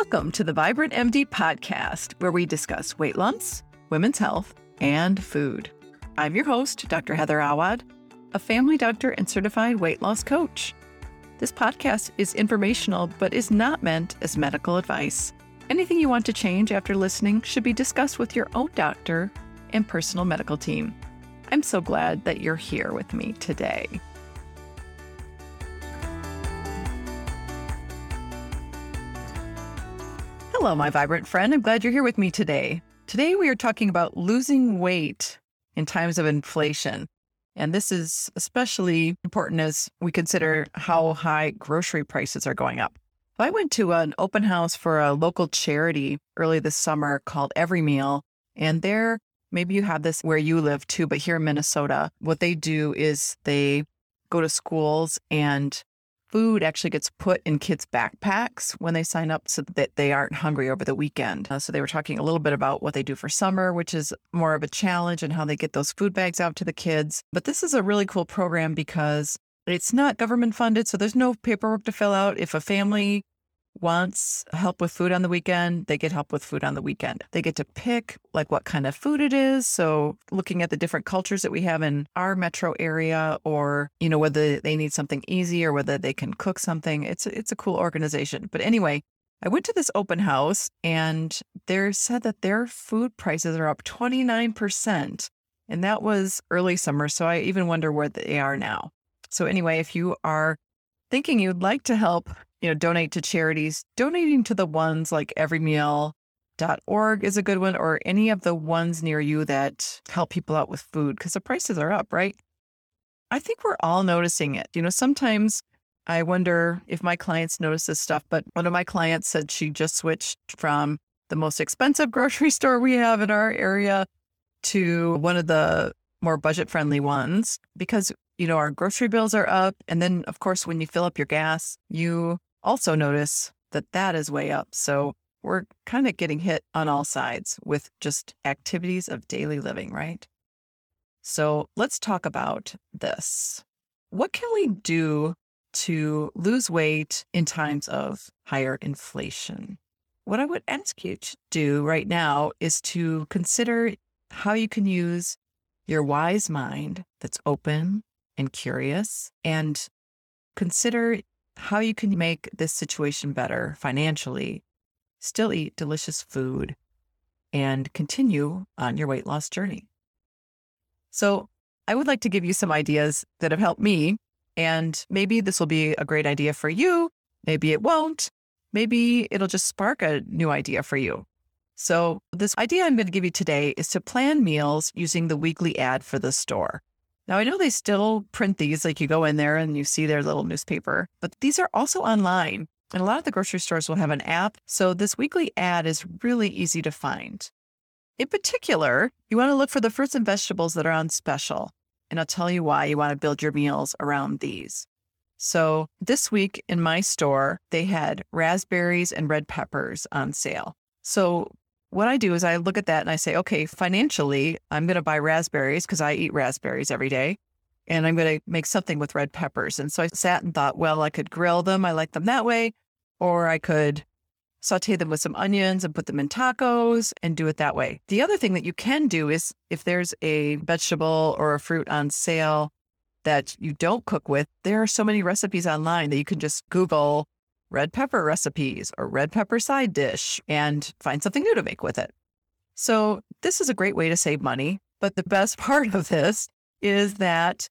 Welcome to the Vibrant MD podcast, where we discuss weight lumps, women's health, and food. I'm your host, Dr. Heather Awad, a family doctor and certified weight loss coach. This podcast is informational, but is not meant as medical advice. Anything you want to change after listening should be discussed with your own doctor and personal medical team. I'm so glad that you're here with me today. Hello, my vibrant friend. I'm glad you're here with me today. Today, we are talking about losing weight in times of inflation. And this is especially important as we consider how high grocery prices are going up. I went to an open house for a local charity early this summer called Every Meal. And there, maybe you have this where you live too, but here in Minnesota, what they do is they go to schools and food actually gets put in kids' backpacks when they sign up so that they aren't hungry over the weekend. So they were talking a little bit about what they do for summer, which is more of a challenge, and how they get those food bags out to the kids. But this is a really cool program because it's not government funded, so there's no paperwork to fill out. If a family wants help with food on the weekend, they get help with food on the weekend. They get to pick like what kind of food it is. So looking at the different cultures that we have in our metro area, or, you know, whether they need something easy or whether they can cook something, it's a cool organization. But anyway, I went to this open house and they said that their food prices are up 29%. And that was early summer. So I even wonder where they are now. So anyway, if you are thinking you'd like to help, donate to charities, donating to the ones like everymeal.org is a good one, or any of the ones near you that help people out with food, because the prices are up, right? I think we're all noticing it. Sometimes I wonder if my clients notice this stuff, but one of my clients said she just switched from the most expensive grocery store we have in our area to one of the more budget-friendly ones because, our grocery bills are up. And then, of course, when you fill up your gas, you also notice that is way up. So we're kind of getting hit on all sides with just activities of daily living, right? So let's talk about this. What can we do to lose weight in times of higher inflation? What I would ask you to do right now is to consider how you can use your wise mind that's open and curious, and consider how you can make this situation better financially, still eat delicious food, and continue on your weight loss journey. So I would like to give you some ideas that have helped me, and maybe this will be a great idea for you. Maybe it won't. Maybe it'll just spark a new idea for you. So this idea I'm going to give you today is to plan meals using the weekly ad for the store. Now, I know they still print these, like you go in there and you see their little newspaper, but these are also online. And a lot of the grocery stores will have an app. So this weekly ad is really easy to find. In particular, you want to look for the fruits and vegetables that are on special. And I'll tell you why you want to build your meals around these. So this week in my store, they had raspberries and red peppers on sale. So what I do is I look at that and I say, okay, financially, I'm going to buy raspberries because I eat raspberries every day, and I'm going to make something with red peppers. And so I sat and thought, well, I could grill them. I like them that way. Or I could saute them with some onions and put them in tacos and do it that way. The other thing that you can do is if there's a vegetable or a fruit on sale that you don't cook with, there are so many recipes online that you can just Google red pepper recipes or red pepper side dish and find something new to make with it. So this is a great way to save money. But the best part of this is that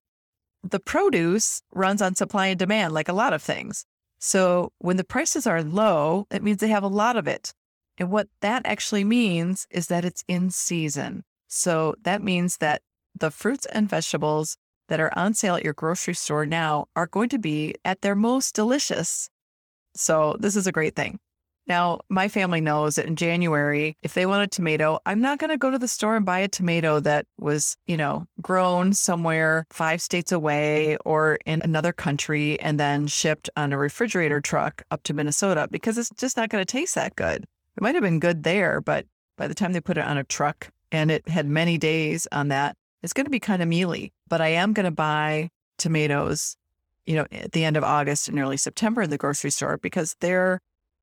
the produce runs on supply and demand, like a lot of things. So when the prices are low, it means they have a lot of it. And what that actually means is that it's in season. So that means that the fruits and vegetables that are on sale at your grocery store now are going to be at their most delicious. So this is a great thing. Now, my family knows that in January, if they want a tomato, I'm not going to go to the store and buy a tomato that was, grown somewhere 5 states away or in another country and then shipped on a refrigerator truck up to Minnesota, because it's just not going to taste that good. It might have been good there, but by the time they put it on a truck and it had many days on that, it's going to be kind of mealy. But I am going to buy tomatoes at the end of August and early September in the grocery store, because they're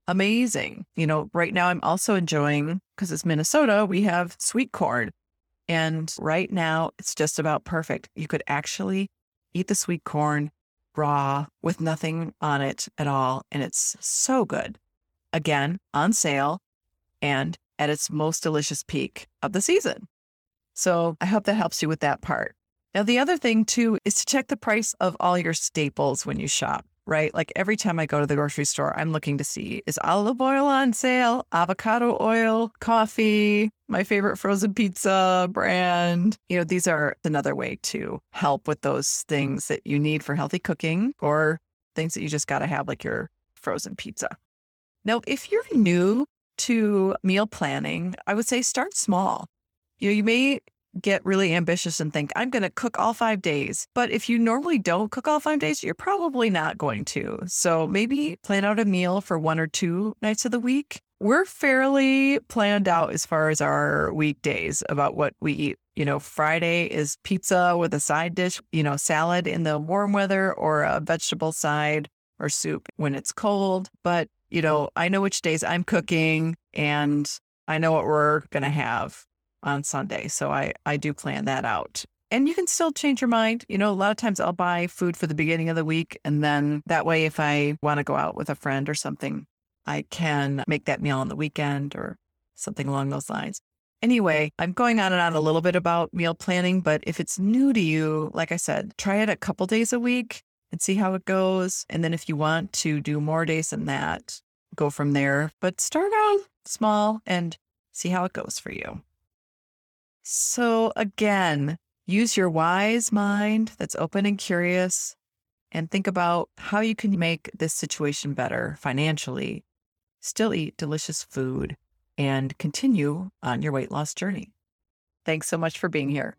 amazing. You know, right now I'm also enjoying, because it's Minnesota, we have sweet corn. And right now it's just about perfect. You could actually eat the sweet corn raw with nothing on it at all. And it's so good. Again, on sale and at its most delicious peak of the season. So I hope that helps you with that part. Now, the other thing too is to check the price of all your staples when you shop, right? Like every time I go to the grocery store, I'm looking to see, is olive oil on sale, avocado oil, coffee, my favorite frozen pizza brand. You know, these are another way to help with those things that you need for healthy cooking or things that you just got to have, like your frozen pizza. Now, if you're new to meal planning, I would say start small. You know, you may get really ambitious and think, I'm going to cook all 5 days. But if you normally don't cook all 5 days, you're probably not going to. So maybe plan out a meal for 1 or 2 nights of the week. We're fairly planned out as far as our weekdays about what we eat. You know, Friday is pizza with a side dish, you know, salad in the warm weather or a vegetable side or soup when it's cold. But, you know, I know which days I'm cooking and I know what we're going to have on Sunday. So I do plan that out. And you can still change your mind. You know, a lot of times I'll buy food for the beginning of the week. And then that way, if I want to go out with a friend or something, I can make that meal on the weekend or something along those lines. Anyway, I'm going on and on a little bit about meal planning, but if it's new to you, like I said, try it a couple days a week and see how it goes. And then if you want to do more days than that, go from there, but start out small and see how it goes for you. So again, use your wise mind that's open and curious and think about how you can make this situation better financially, still eat delicious food, and continue on your weight loss journey. Thanks so much for being here.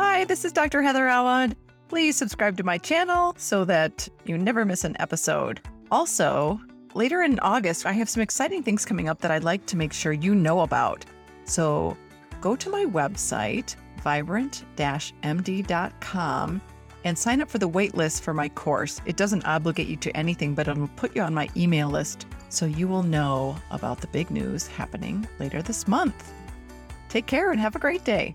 Hi, this is Dr. Heather Awad. Please subscribe to my channel so that you never miss an episode. Also, later in August, I have some exciting things coming up that I'd like to make sure you know about. So go to my website, vibrant-md.com, and sign up for the wait list for my course. It doesn't obligate you to anything, but it'll put you on my email list so you will know about the big news happening later this month. Take care and have a great day.